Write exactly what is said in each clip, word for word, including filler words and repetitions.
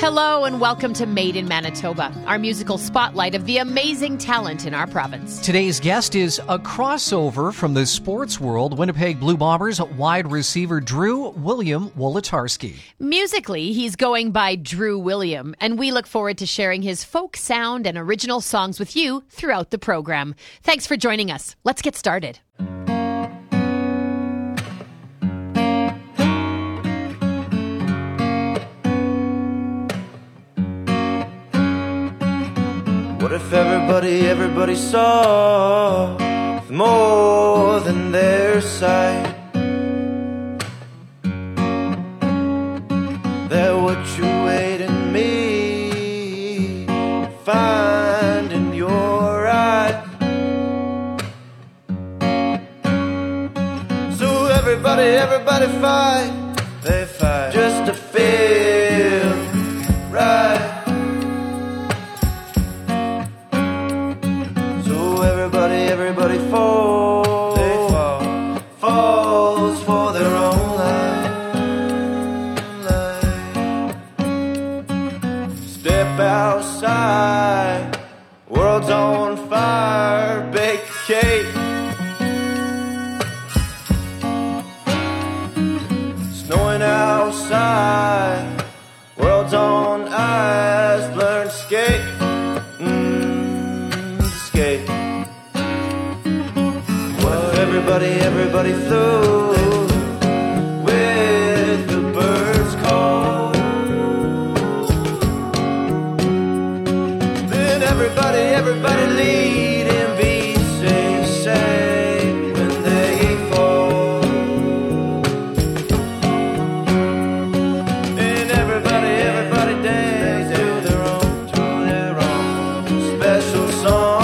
Hello and welcome to Made in Manitoba, our musical spotlight of the amazing talent in our province. Today's guest is a crossover from the sports world, Winnipeg Blue Bombers wide receiver Drew William Wolitarski. Musically, he's going by Drew William, and we look forward to sharing his folk sound and original songs with you throughout the program. Thanks for joining us. Let's get started. What if everybody, everybody saw more than their sight? That what you wait in me, find in your eyes. So everybody, everybody fight. They fight just to feel right. Everybody falls, they fall, falls for their own life. Step outside, world's on fire, bake cake. Snowing outside, world's on ice, learn to skate, mm, skate. Everybody, everybody through with the birds call. Then everybody, everybody lead and be safe, safe when they fall. Then everybody, everybody dance to their own, to their own special song.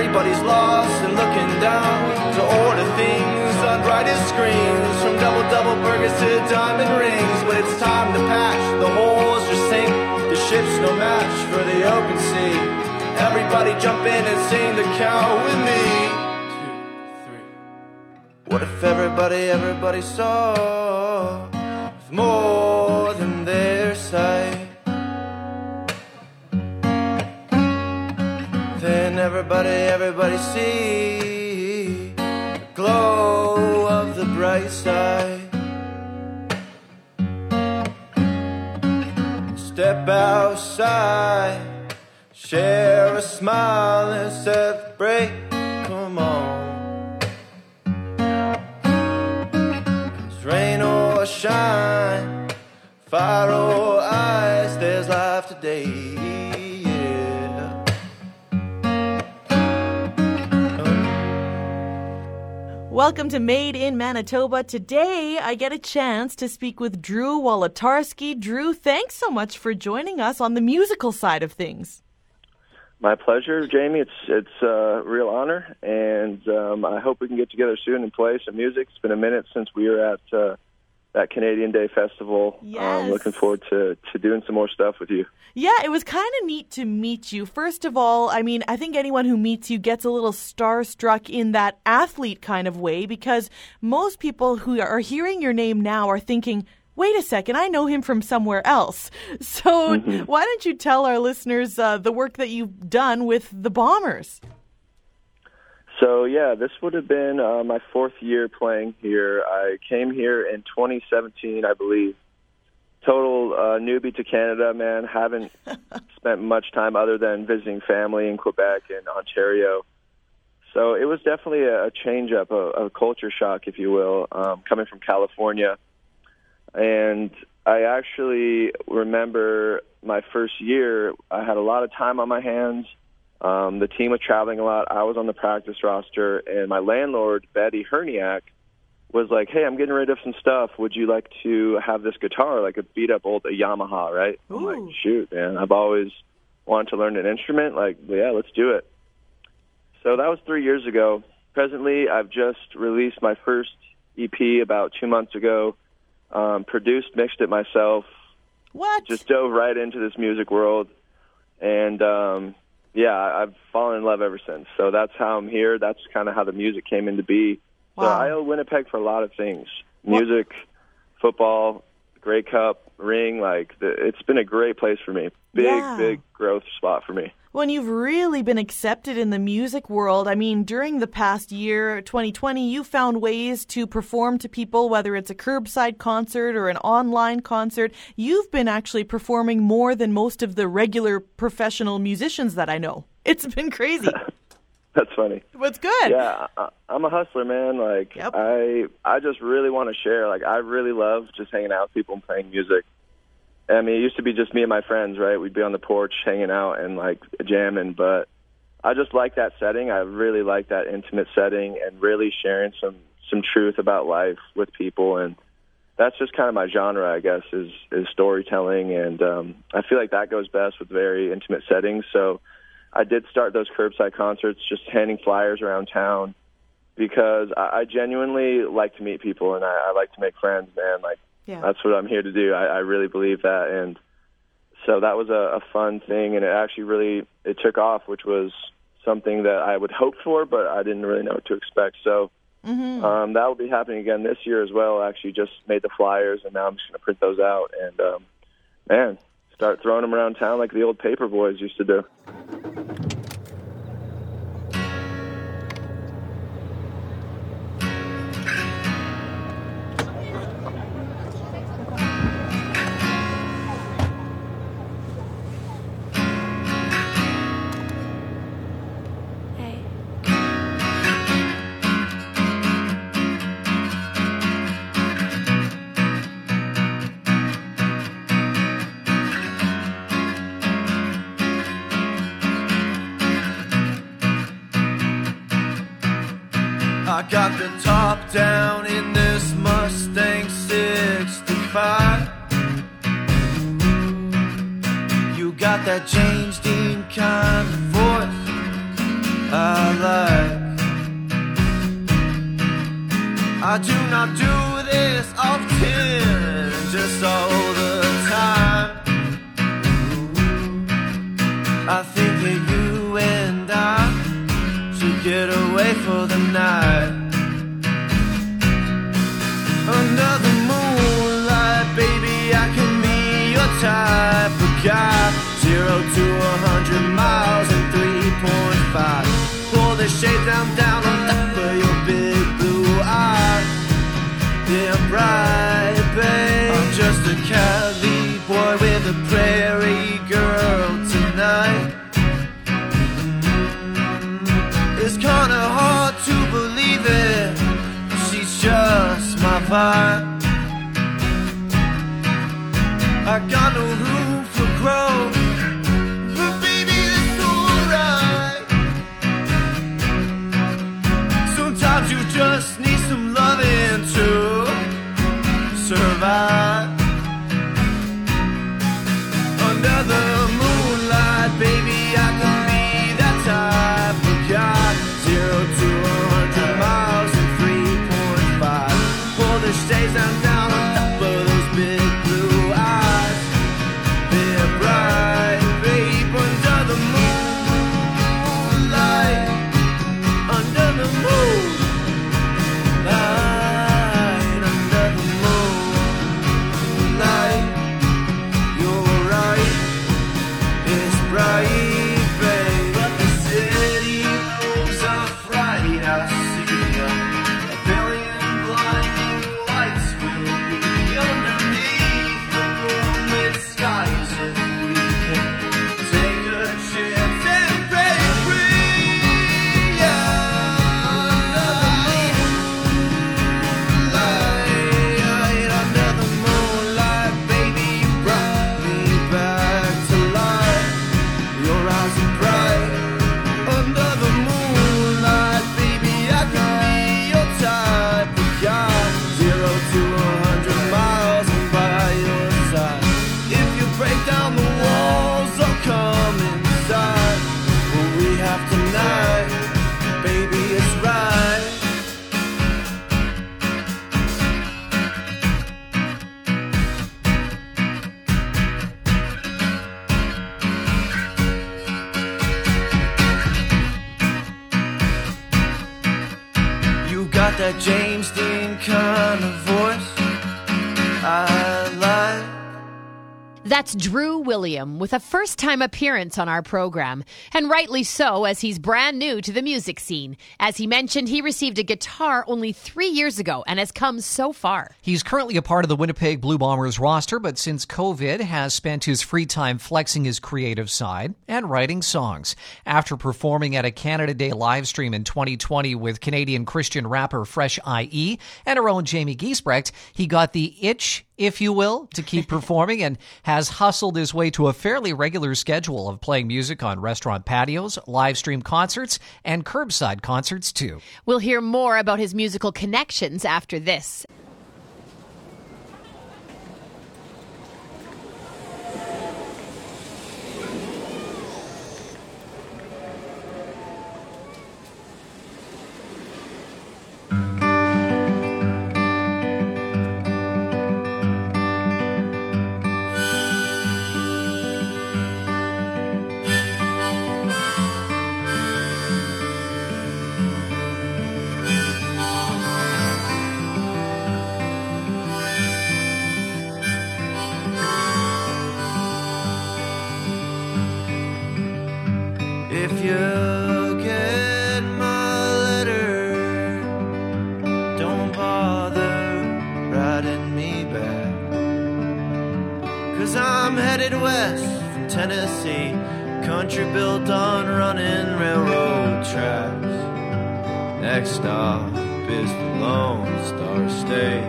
Everybody's lost and looking down to order things on brightest screens. From double-double burgers to diamond rings. When it's time to patch, the holes are sink. The ship's no match for the open sea. Everybody jump in and sing the cow with me. Two, three. What if everybody, everybody saw with more than their sight? Then everybody, everybody see the glow of the bright side. Step outside, share a smile and celebrate. Come on, it's rain or shine, fire or ice, there's life today. Welcome to Made in Manitoba. Today, I get a chance to speak with Drew Wolitarski. Drew, thanks so much for joining us on the musical side of things. My pleasure, Jamie. It's it's a real honor, and um, I hope we can get together soon and play some music. It's been a minute since we were at uh, that Canadian Day Festival. Yes. I'm looking forward to, to doing some more stuff with you. Yeah, it was kind of neat to meet you. First of all, I mean, I think anyone who meets you gets a little starstruck in that athlete kind of way, because most people who are hearing your name now are thinking, wait a second, I know him from somewhere else. So mm-hmm. Why don't you tell our listeners uh, the work that you've done with the Bombers? So, yeah, this would have been uh, my fourth year playing here. I came here in twenty seventeen, I believe. Total uh, newbie to Canada, man. Haven't spent much time other than visiting family in Quebec and Ontario. So it was definitely a change-up, a, a culture shock, if you will, um, coming from California. And I actually remember my first year, I had a lot of time on my hands. Um, the team was traveling a lot. I was on the practice roster, and my landlord, Betty Herniak, was like, hey, I'm getting rid of some stuff. Would you like to have this guitar, like a beat-up old a Yamaha, right? Ooh. I'm like, shoot, man, I've always wanted to learn an instrument. Like, yeah, let's do it. So that was three years ago. Presently, I've just released my first E P about two months ago. Um, produced, mixed it myself. What? Just dove right into this music world. And, um, yeah, I've fallen in love ever since. So that's how I'm here. That's kind of how the music came into be. Wow. So I owe Winnipeg for a lot of things. Music, what? Football, Grey Cup, ring. Like, the, it's been a great place for me. Big, yeah. big growth spot for me. Well, and you've really been accepted in the music world. I mean, during the past year, twenty twenty, you found ways to perform to people, whether it's a curbside concert or an online concert. You've been actually performing more than most of the regular professional musicians that I know. It's been crazy. That's funny. What's good? Yeah, I'm a hustler, man. Like, yep. I, I just really want to share. Like, I really love just hanging out with people and playing music. I mean, it used to be just me and my friends, right? We'd be on the porch hanging out and, like, jamming. But I just like that setting. I really like that intimate setting and really sharing some, some truth about life with people. And that's just kind of my genre, I guess, is, is storytelling. And um, I feel like that goes best with very intimate settings. So I did start those curbside concerts, just handing flyers around town, because I, I genuinely like to meet people and I, I like to make friends, man. Like, yeah. That's what I'm here to do. I, I really believe that. And so that was a, a fun thing, and it actually really it took off, which was something that I would hope for, but I didn't really know what to expect. So mm-hmm. um, that will be happening again this year as well. I actually just made the flyers, and now I'm just going to print those out and, um, man, start throwing them around town like the old paper boys used to do. I got the top down in this Mustang sixty-five. You got that James Dean kind of voice I like. I do not do this often, just all the time. I think that you and I should get away for the night. Under the moonlight, baby, I can be your type of guy. Zero to a hundred miles in three point five. Pull the shade down, down on top of your big blue eye. Damn right, babe. I'm just a Cali boy with a prairie girl tonight. It's kinda hard to believe it. She's just my vibe. I got no room for growth, but baby, that's alright. Sometimes you just just need some loving to survive. Under the moonlight, baby, I can be that type of guy. Zero to a hundred miles in three point five. For the days I'm down on top of those big blue eyes. They're bright, babe, under the moonlight, under the moonlight. That James Dean kind of voice I like. That's Drew William with a first-time appearance on our program, and rightly so, as he's brand new to the music scene. As he mentioned, he received a guitar only three years ago and has come so far. He's currently a part of the Winnipeg Blue Bombers roster, but since COVID has spent his free time flexing his creative side and writing songs. After performing at a Canada Day live stream in twenty twenty with Canadian Christian rapper Fresh I E and her own Jamie Giesbrecht, he got the itch, if you will, to keep performing and has hustled his way to a fairly regular schedule of playing music on restaurant patios, live stream concerts, and curbside concerts too. We'll hear more about his musical connections after this. If you get my letter, don't bother writing me back, 'cause I'm headed west from Tennessee, country built on running railroad tracks. Next stop is the Lone Star State.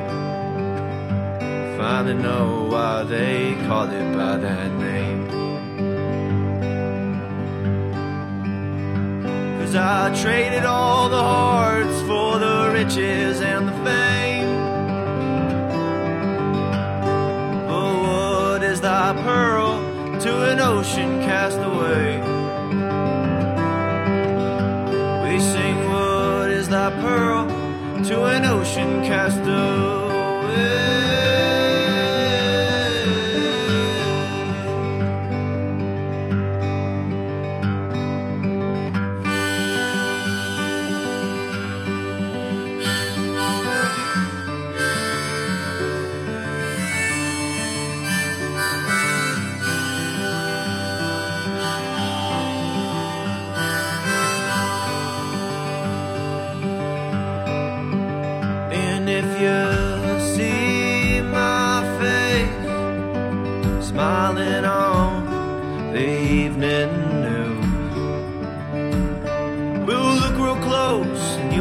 Finally know why they call it by that name. 'Cause I traded all the hearts for the riches and the fame. But what is thy pearl to an ocean castaway? We sing, what is thy pearl to an ocean castaway?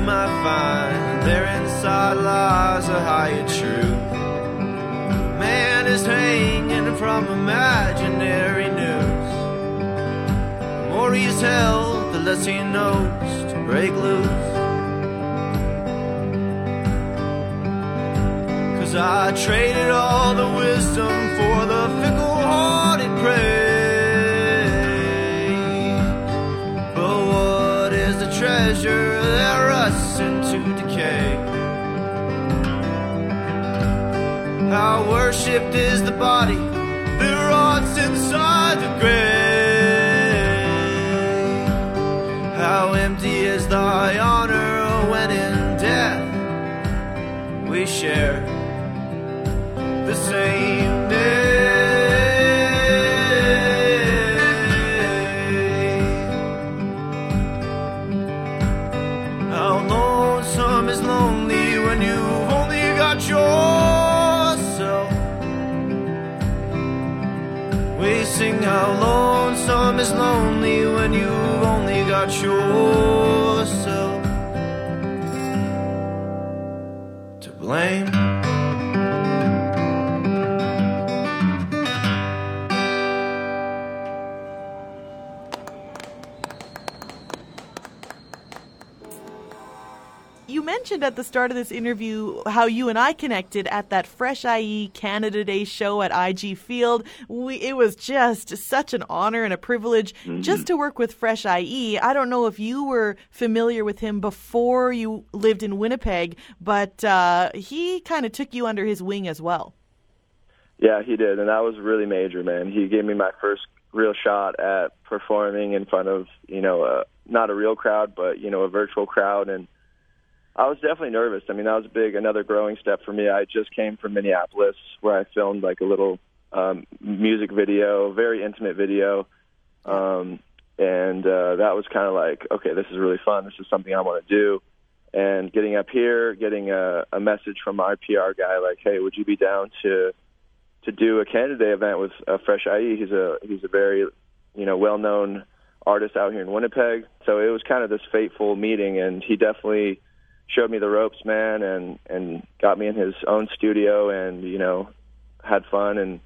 Might find there inside lies a higher truth. Man is hanging from imaginary news. The more he's held, the less he knows to break loose. times I traded all the wisdom for the fickle-hearted prey. But what is the treasure that rusts into decay? How worshipped is the body that rots inside the grave? How empty is thy honor when in death we share the same name. How lonesome is lonely when you've only got yourself. We sing how lonesome is lonely when you've only got yourself blame. You mentioned at the start of this interview how you and I connected at that Fresh I E Canada Day show at I G Field. We, it was just such an honor and a privilege mm-hmm. just to work with Fresh I E. I don't know if you were familiar with him before you lived in Winnipeg, but uh, he kind of took you under his wing as well. Yeah, he did, and that was really major, man. He gave me my first real shot at performing in front of, you know, a, not a real crowd, but, you know, a virtual crowd, and I was definitely nervous. I mean, that was a big, another growing step for me. I just came from Minneapolis where I filmed like a little um, music video, very intimate video. Um, and uh, that was kind of like, okay, this is really fun. This is something I want to do. And getting up here, getting a, a message from our P R guy like, hey, would you be down to to do a Canada Day event with uh, Fresh I E? He's a, he's a very, you know, well-known artist out here in Winnipeg. So it was kind of this fateful meeting, and he definitely showed me the ropes, man, and, and got me in his own studio and, you know, had fun and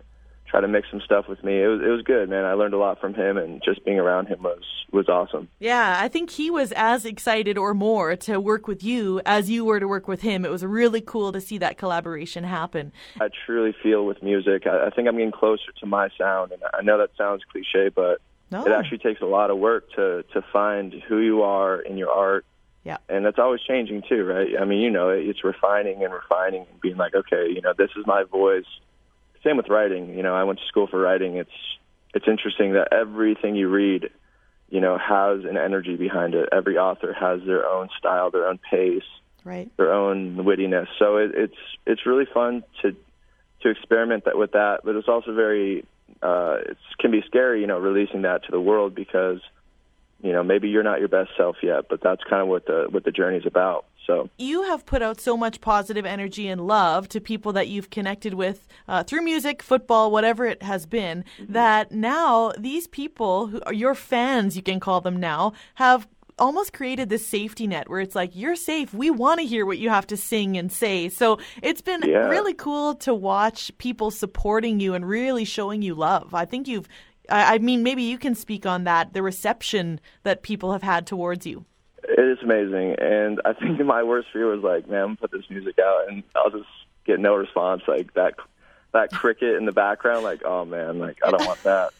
tried to mix some stuff with me. It was it was good, man. I learned a lot from him, and just being around him was, was awesome. Yeah, I think he was as excited or more to work with you as you were to work with him. It was really cool to see that collaboration happen. I truly feel with music, I, I think I'm getting closer to my sound, and I know that sounds cliche, but no. It actually takes a lot of work to, to find who you are in your art. Yeah, and that's always changing too, right? I mean, you know, it's refining and refining and being like, okay, you know, this is my voice. Same with writing. You know, I went to school for writing. It's it's interesting that everything you read, you know, has an energy behind it. Every author has their own style, their own pace, right? Their own wittiness. So it, it's it's really fun to to experiment that with that, but it's also very uh, it can be scary, you know, releasing that to the world because, you know, maybe you're not your best self yet, but that's kind of what the what the journey's about. So you have put out so much positive energy and love to people that you've connected with uh, through music, football, whatever it has been, mm-hmm. that now these people, who are your fans, you can call them now, have almost created this safety net where it's like, you're safe. We want to hear what you have to sing and say. So it's been yeah. really cool to watch people supporting you and really showing you love. I think you've I mean, maybe you can speak on that, the reception that people have had towards you. It is amazing. And I think my worst fear was like, man, I'm going to put this music out and I'll just get no response. Like that that cricket in the background, like, oh, man, like, I don't want that.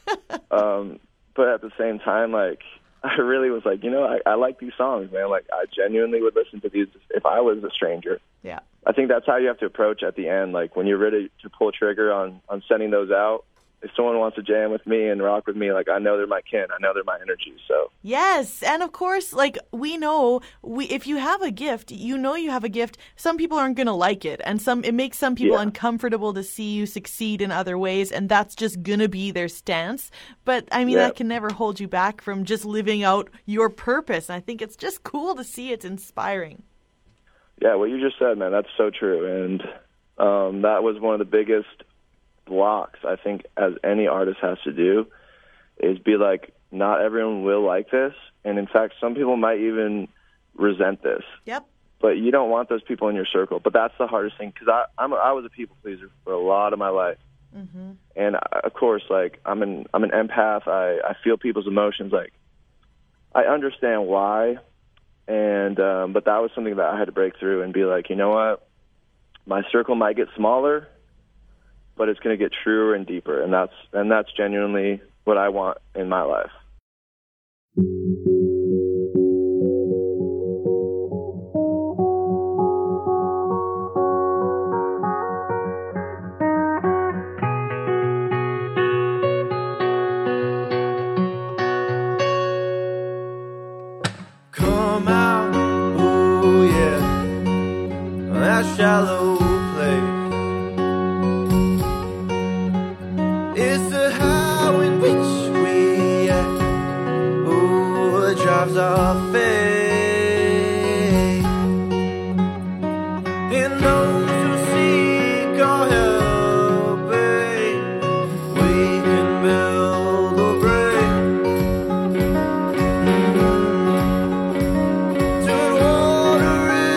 um, but at the same time, like, I really was like, you know, I, I like these songs, man. Like, I genuinely would listen to these if I was a stranger. Yeah. I think that's how you have to approach at the end. Like, when you're ready to pull trigger on, on sending those out, if someone wants to jam with me and rock with me, like, I know they're my kin. I know they're my energy, so. Yes, and of course, like, we know, we if you have a gift, you know you have a gift. Some people aren't going to like it, and some it makes some people yeah. uncomfortable to see you succeed in other ways, and that's just going to be their stance. But, I mean, yeah. that can never hold you back from just living out your purpose. And I think it's just cool to see. It's inspiring. Yeah, what you just said, man, that's so true. And um, that was one of the biggest blocks, I think, as any artist has to do, is be like, not everyone will like this, and in fact some people might even resent this. Yep. But you don't want those people in your circle. But that's the hardest thing, because I I'm a, I was a people pleaser for a lot of my life, mm-hmm. and I, of course, like I'm an I'm an empath. I I feel people's emotions. Like I understand why, and um, but that was something that I had to break through and be like, you know what, my circle might get smaller, but it's going to get truer and deeper. And that's, and that's genuinely what I want in my life. Shallow place. It's the how in which we act. Ooh, it drives our faith. And those who seek our help, we can build or break. Turn water into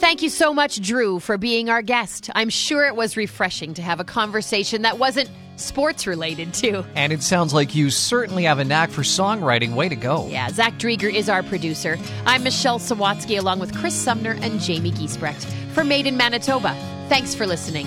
Thank you so much, Drew, for being our guest. I'm sure it was refreshing to have a conversation that wasn't sports related, too. And it sounds like you certainly have a knack for songwriting. Way to go. Yeah, Zach Drieger is our producer. I'm Michelle Sawatsky, along with Chris Sumner and Jamie Giesbrecht for Made in Manitoba. Thanks for listening.